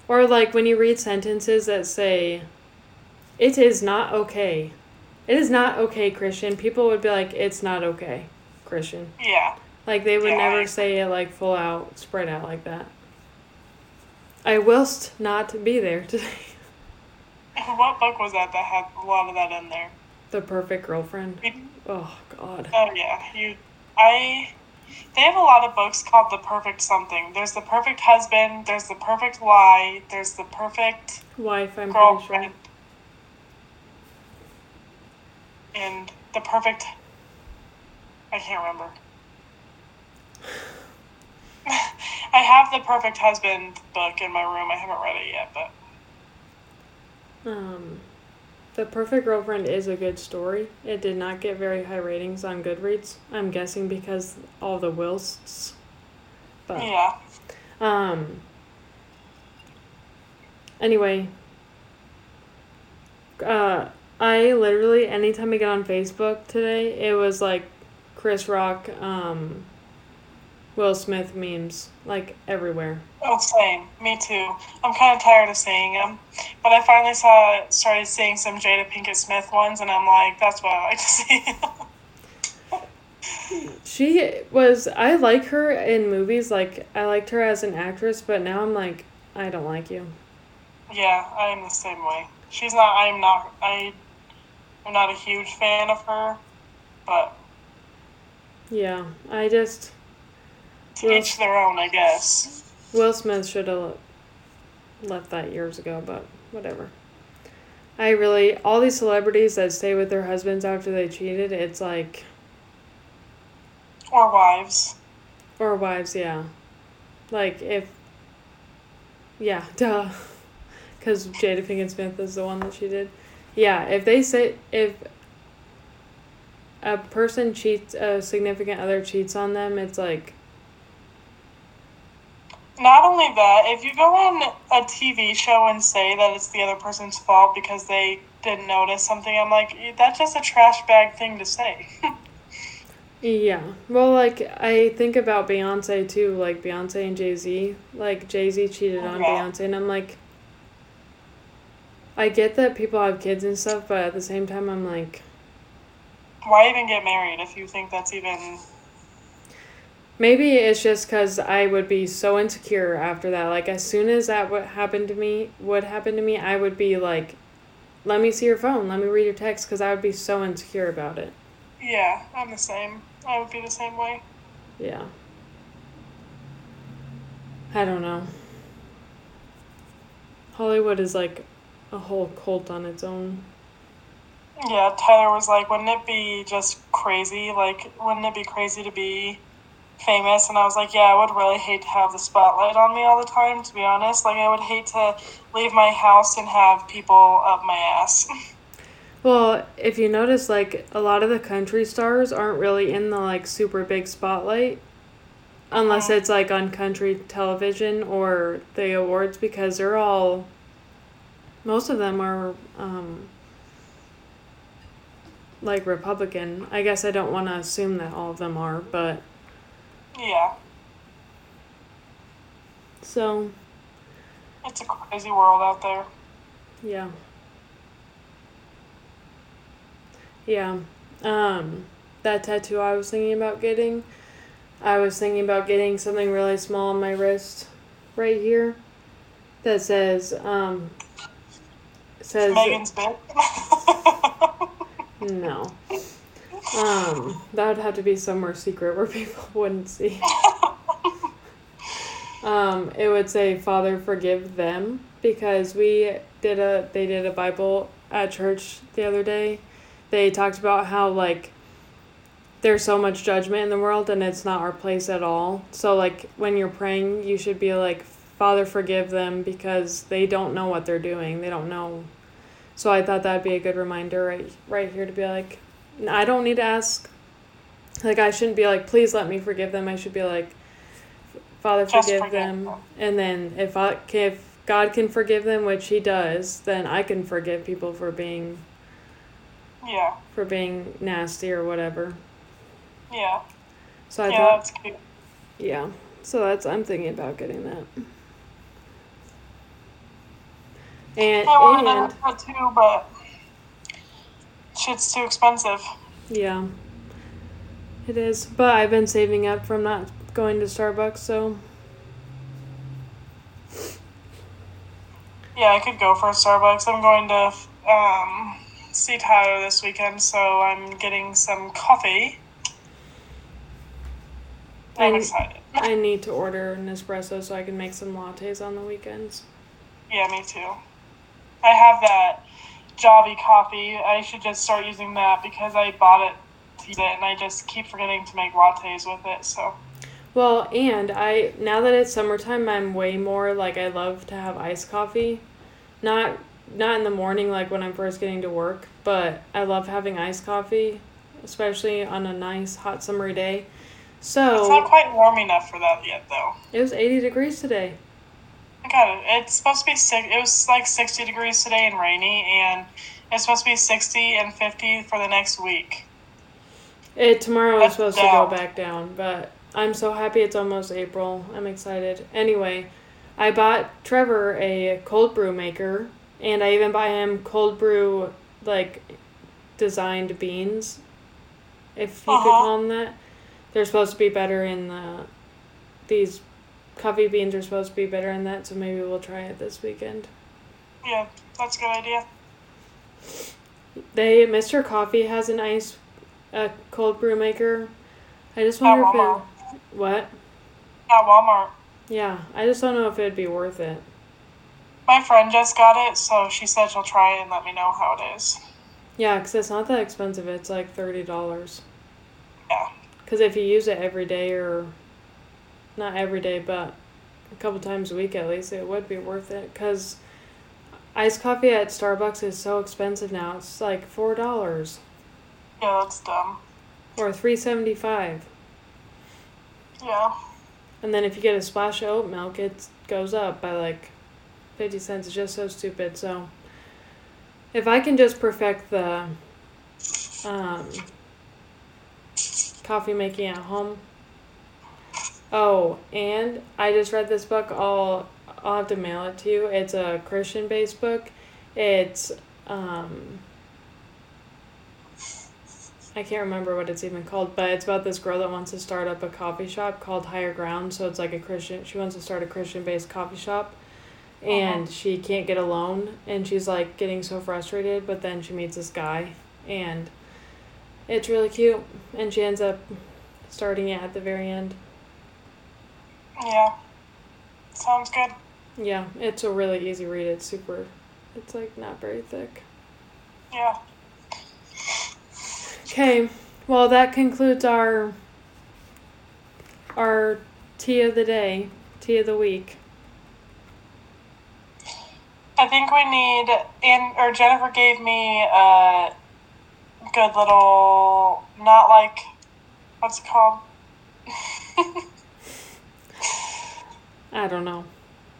Or like when you read sentences that say, it is not okay. It is not okay, Christian. People would be like, it's not okay, Christian. Yeah. Like they would never say it like full out, spread out like that. I willst not be there today. What book was that had a lot of that in there? The Perfect Girlfriend. Oh, God. Oh, yeah. They have a lot of books called The Perfect Something. There's The Perfect Husband. There's The Perfect Lie. There's The Perfect Wife, I'm Girlfriend. Pretty sure. And The Perfect... I can't remember. I have The Perfect Husband book in my room. I haven't read it yet, but... The Perfect Girlfriend is a good story. It did not get very high ratings on Goodreads. I'm guessing because all the wills. But, yeah. Anyway. I literally, anytime I get on Facebook today, it was like Chris Rock, Will Smith memes, like, everywhere. Oh, same. Me too. I'm kind of tired of seeing them. But I finally started seeing some Jada Pinkett Smith ones, and I'm like, that's what I like to see. I like her in movies. Like, I liked her as an actress, but now I'm like, I don't like you. Yeah, I am the same way. I'm not a huge fan of her, but Yeah, I just... To each their own, I guess. Will Smith should have left that years ago, but whatever. I really... All these celebrities that stay with their husbands after they cheated, it's like... Or wives. Or wives, yeah. Like, if... Yeah, duh. Because Jada Pinkett Smith is the one that she did. Yeah, if they say... If a person cheats... A significant other cheats on them, it's like... Not only that, if you go on a TV show and say that it's the other person's fault because they didn't notice something, I'm like, that's just a trash bag thing to say. Yeah. Well, like, I think about Beyonce, too. Like, Beyonce and Jay-Z. Like, Jay-Z cheated on Beyonce, and I'm like... I get that people have kids and stuff, but at the same time, I'm like... Why even get married if you think that's even... Maybe it's just because I would be so insecure after that. Like, as soon as that what happened to me, I would be like, let me see your phone, let me read your text, because I would be so insecure about it. Yeah, I'm the same. I would be the same way. Yeah. I don't know. Hollywood is like a whole cult on its own. Yeah, Tyler was like, wouldn't it be crazy to be famous? And I was like, yeah, I would really hate to have the spotlight on me all the time, to be honest. Like, I would hate to leave my house and have people up my ass. Well, if you notice, like, a lot of the country stars aren't really in the, like, super big spotlight. Unless it's, like, on country television or the awards, because they're all... Most of them are, like, Republican. I guess I don't want to assume that all of them are, but... Yeah. So. It's a crazy world out there. Yeah. Yeah. That tattoo I was thinking about getting. I was thinking about getting something really small on my wrist right here that says, says Megan's bed. No. That would have to be somewhere secret where people wouldn't see. It would say, Father, forgive them, because they did a Bible at church the other day. They talked about how, like, there's so much judgment in the world and it's not our place at all. So, like, when you're praying, you should be like, Father, forgive them, because they don't know what they're doing. They don't know. So I thought that'd be a good reminder right here to be like, I don't need to ask. Like, I shouldn't be like, please let me forgive them. I should be like, Father, forgive them. And then if God can forgive them, which he does, then I can forgive people for being nasty or whatever. Yeah. So I thought, that's cute. Yeah. So I'm thinking about getting that. And I wanted that too, but shit's too expensive. Yeah, it is. But I've been saving up from not going to Starbucks, so... Yeah, I could go for a Starbucks. I'm going to see Tyler this weekend, so I'm getting some coffee. I'm excited. I need to order an espresso so I can make some lattes on the weekends. Yeah, me too. I have that Java coffee. I should just start using that, because I bought it to use it and I just keep forgetting to make lattes with it, so. Well, and now that it's summertime, I'm way more, like, I love to have iced coffee. Not in the morning, like, when I'm first getting to work, but I love having iced coffee, especially on a nice, hot, summery day. So. It's not quite warm enough for that yet, though. It was 80 degrees today. I got it. It's supposed to be it was like 60 degrees today and rainy, and it's supposed to be 60 and 50 for the next week. Tomorrow is supposed to go back down, but I'm so happy it's almost April. I'm excited. Anyway, I bought Trevor a cold brew maker, and I even buy him cold brew, like, designed beans, if you could call them that. They're supposed to be better in these coffee beans are supposed to be better in that, so maybe we'll try it this weekend. Yeah, that's a good idea. Mr. Coffee has a cold brew maker. I just wonder if it... What? At Walmart. Yeah, I just don't know if it'd be worth it. My friend just got it, so she said she'll try it and let me know how it is. Yeah, because it's not that expensive. It's like $30. Yeah. Because if you use it every day or... Not every day, but a couple times a week at least, it would be worth it. Because iced coffee at Starbucks is so expensive now. It's like $4. Yeah, that's dumb. Or $3.75. Yeah. And then if you get a splash of oat milk, it goes up by like 50 cents. It's just so stupid. So if I can just perfect the coffee making at home. Oh, and I just read this book. I'll have to mail it to you. It's a Christian-based book. It's, I can't remember what it's even called, but it's about this girl that wants to start up a coffee shop called Higher Ground. So it's like a Christian, she wants to start a Christian-based coffee shop, and she can't get a loan, and she's like getting so frustrated, but then she meets this guy, and it's really cute, and she ends up starting it at the very end. Yeah. Sounds good. Yeah, it's a really easy read. It's like not very thick. Yeah. Okay, well that concludes our tea of the week. I think we need, Jennifer gave me a good little, not like, what's it called? I don't know.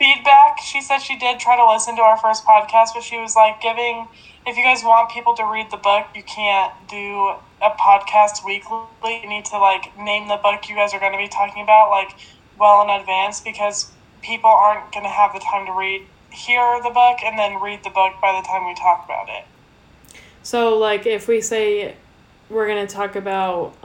Feedback. She said she did try to listen to our first podcast, but she was like if you guys want people to read the book, you can't do a podcast weekly. You need to like name the book you guys are going to be talking about like well in advance, because people aren't going to have the time to hear the book and then read the book by the time we talk about it. So like if we say we're going to talk about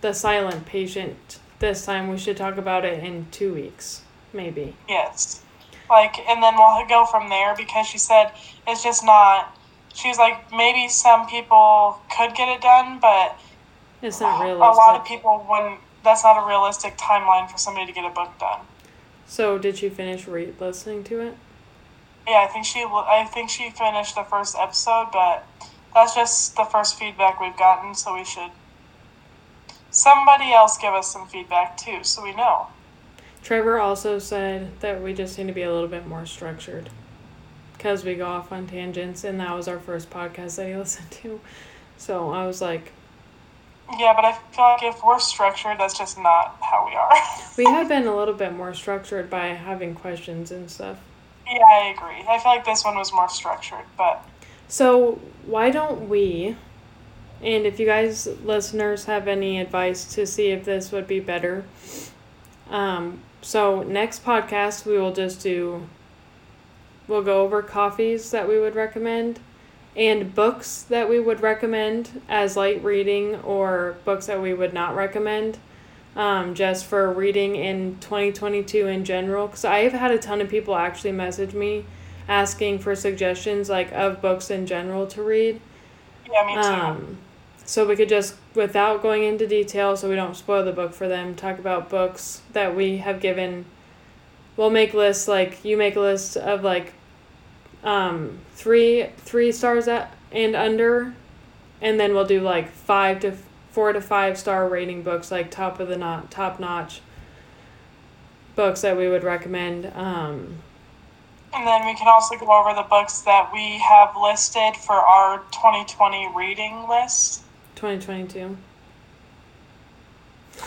The Silent Patient this time, we should talk about it in 2 weeks. Maybe. Yes. Like, and then we'll go from there, because she said it's just not... She was like, maybe some people could get it done, but... It's not realistic. A lot of people wouldn't... That's not a realistic timeline for somebody to get a book done. So, did she finish listening to it? Yeah, I think she finished the first episode, but that's just the first feedback we've gotten, so we should... Somebody else give us some feedback, too, so we know. Trevor also said that we just need to be a little bit more structured, because we go off on tangents, and that was our first podcast that he listened to. So I was like... Yeah, but I feel like if we're structured, that's just not how we are. We have been a little bit more structured by having questions and stuff. Yeah, I agree. I feel like this one was more structured, but... So why don't we... And if you guys, listeners, have any advice to see if this would be better... So next podcast, we'll go over coffees that we would recommend and books that we would recommend as light reading, or books that we would not recommend, just for reading in 2022 in general. 'Cause I've had a ton of people actually message me asking for suggestions like of books in general to read. Yeah, me too. So we could just, without going into detail, so we don't spoil the book for them, talk about books that we have given. We'll make lists, like, you make a list of, like, three stars and under, and then we'll do, like, 4 to 5 star rating books, like, top-notch books that we would recommend. And then we can also go over the books that we have listed for our 2020 reading list. 2022.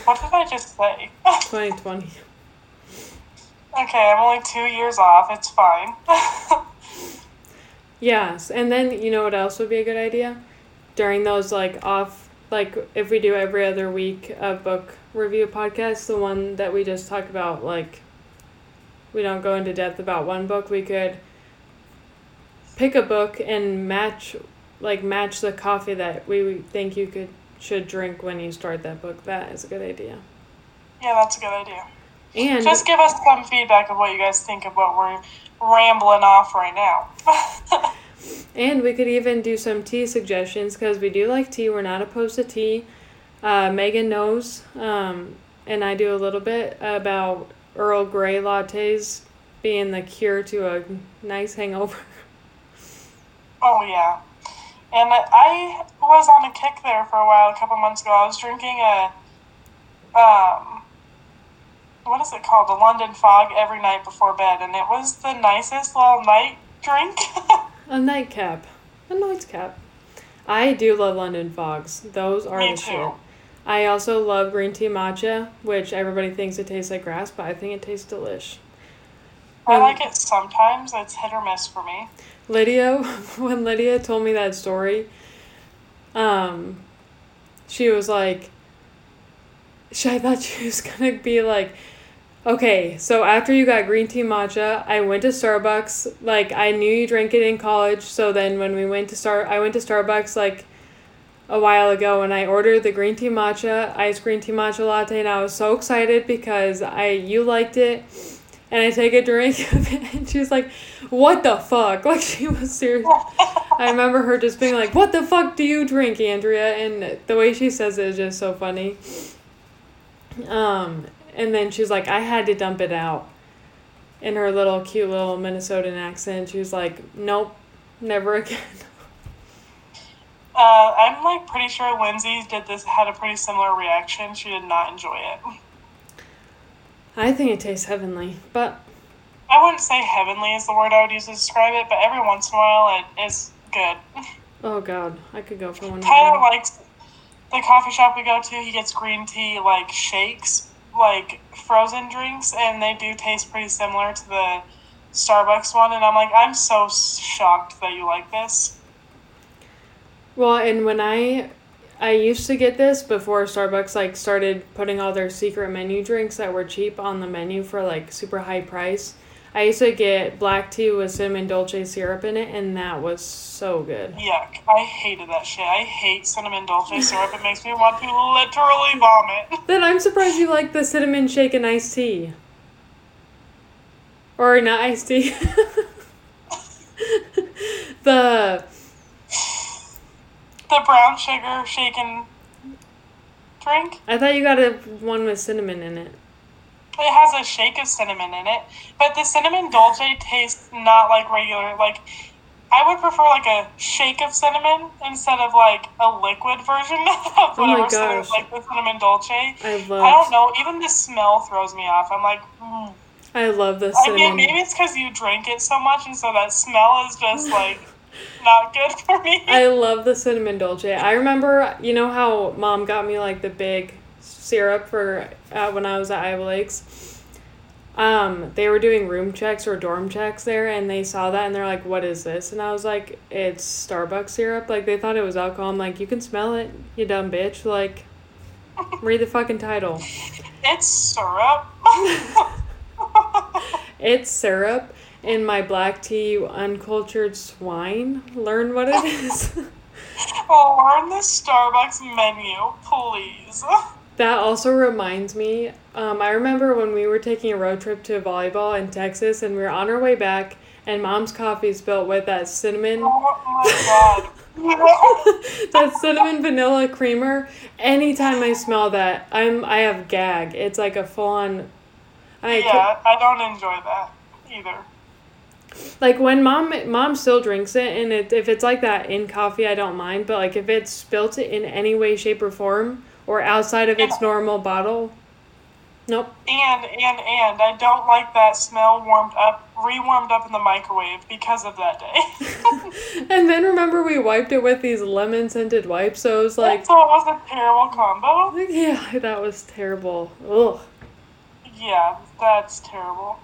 What did I just say? 2020. Okay, I'm only 2 years off. It's fine. Yes, and then you know what else would be a good idea? During those if we do every other week a book review podcast, the one that we just talked about, like we don't go into depth about one book, we could pick a book and match the coffee that we think you should drink when you start that book. That is a good idea. Yeah, that's a good idea. And just give us some feedback of what you guys think of what we're rambling off right now. And we could even do some tea suggestions, because we do like tea. We're not opposed to tea. Megan knows, and I do a little bit, about Earl Grey lattes being the cure to a nice hangover. Oh, yeah. And I was on a kick there for a while, a couple months ago. I was drinking a, what is it called? The London Fog every night before bed. And it was the nicest little night drink. A nightcap. A nightcap. I do love London Fogs. Those are the shit. I also love green tea matcha, which everybody thinks it tastes like grass, but I think it tastes delish. I like it sometimes. It's hit or miss for me. When Lydia told me that story, she was like, I thought she was going to be like, okay, so after you got green tea matcha, I went to Starbucks. Like, I knew you drank it in college, so then when we went to I went to Starbucks, like, a while ago, and I ordered the green tea matcha, iced green tea matcha latte, and I was so excited because you liked it. And I take a drink of it, and she was like, what the fuck? Like, she was serious. I remember her just being like, what the fuck do you drink, Andrea? And the way she says it is just so funny. And then she was like, I had to dump it out. In her little cute little Minnesotan accent, she was like, nope, never again. I'm like pretty sure Lindsay had a pretty similar reaction. She did not enjoy it. I think it tastes heavenly, but... I wouldn't say heavenly is the word I would use to describe it, but every once in a while it is good. Oh, God. I could go for one. Tyler likes the coffee shop we go to. He gets green tea, like, shakes, like, frozen drinks, and they do taste pretty similar to the Starbucks one, and I'm like, I'm so shocked that you like this. Well, and when I used to get this before Starbucks, like, started putting all their secret menu drinks that were cheap on the menu for, like, super high price. I used to get black tea with cinnamon dolce syrup in it, and that was so good. Yuck. I hated that shit. I hate cinnamon dolce syrup. It makes me want to literally vomit. Then I'm surprised you like the cinnamon shake and iced tea. Or not iced tea. The brown sugar shaken drink? I thought you got a one with cinnamon in it. It has a shake of cinnamon in it, but the cinnamon dolce tastes not like regular. Like, I would prefer like a shake of cinnamon instead of like a liquid version of whatever. Oh my gosh. Like the cinnamon dolce. I don't know. Even the smell throws me off. I'm like, I love this cinnamon. I mean, maybe it's because you drink it so much, and so that smell is just like... not good for me. I love the cinnamon dolce. I remember, you know how Mom got me like the big syrup for when I was at Iowa Lakes? They were doing room checks or dorm checks there, and they saw that and they're like, what is this? And I was like, it's Starbucks syrup. Like, they thought it was alcohol. I'm like, you can smell it, you dumb bitch. Like, read the fucking title. It's syrup. It's syrup. In my black tea, you uncultured swine. Learn what it is. Oh, learn the Starbucks menu, please. That also reminds me, I remember when we were taking a road trip to volleyball in Texas, and we were on our way back, and Mom's coffee spilled with that cinnamon. Oh, my God. That cinnamon vanilla creamer. Anytime I smell that, I have gag. It's like a full-on... I don't enjoy that either. Like, when mom still drinks it, and if it's like that in coffee, I don't mind. But, like, if it's spilt it in any way, shape, or form, or outside of its normal bottle, nope. And I don't like that smell rewarmed up in the microwave because of that day. And then, remember, we wiped it with these lemon-scented wipes, so it was like... So it was a terrible combo? Yeah, that was terrible. Ugh. Yeah, that's terrible.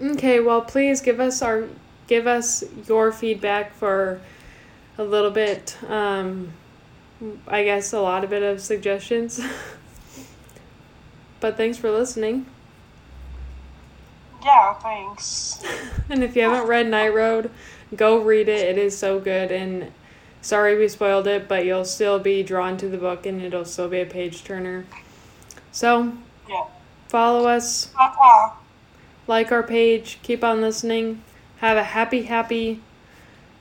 Okay, well, please give us your feedback for a little bit, I guess a lot of it of suggestions. But thanks for listening. Yeah, thanks. And if you haven't read Night Road, go read it. It is so good, and sorry we spoiled it, but you'll still be drawn to the book, and it'll still be a page-turner. So, yeah. Follow us. Uh-huh. Like our page, keep on listening, have a happy, happy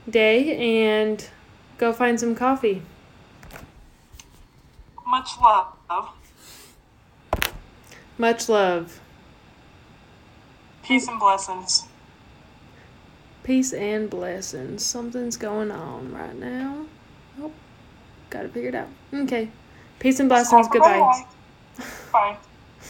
day, and go find some coffee. Much love. Much love. Peace and blessings. Peace and blessings. Something's going on right now. Oh, gotta figure it out. Okay. Peace and blessings. Goodbye. Bye.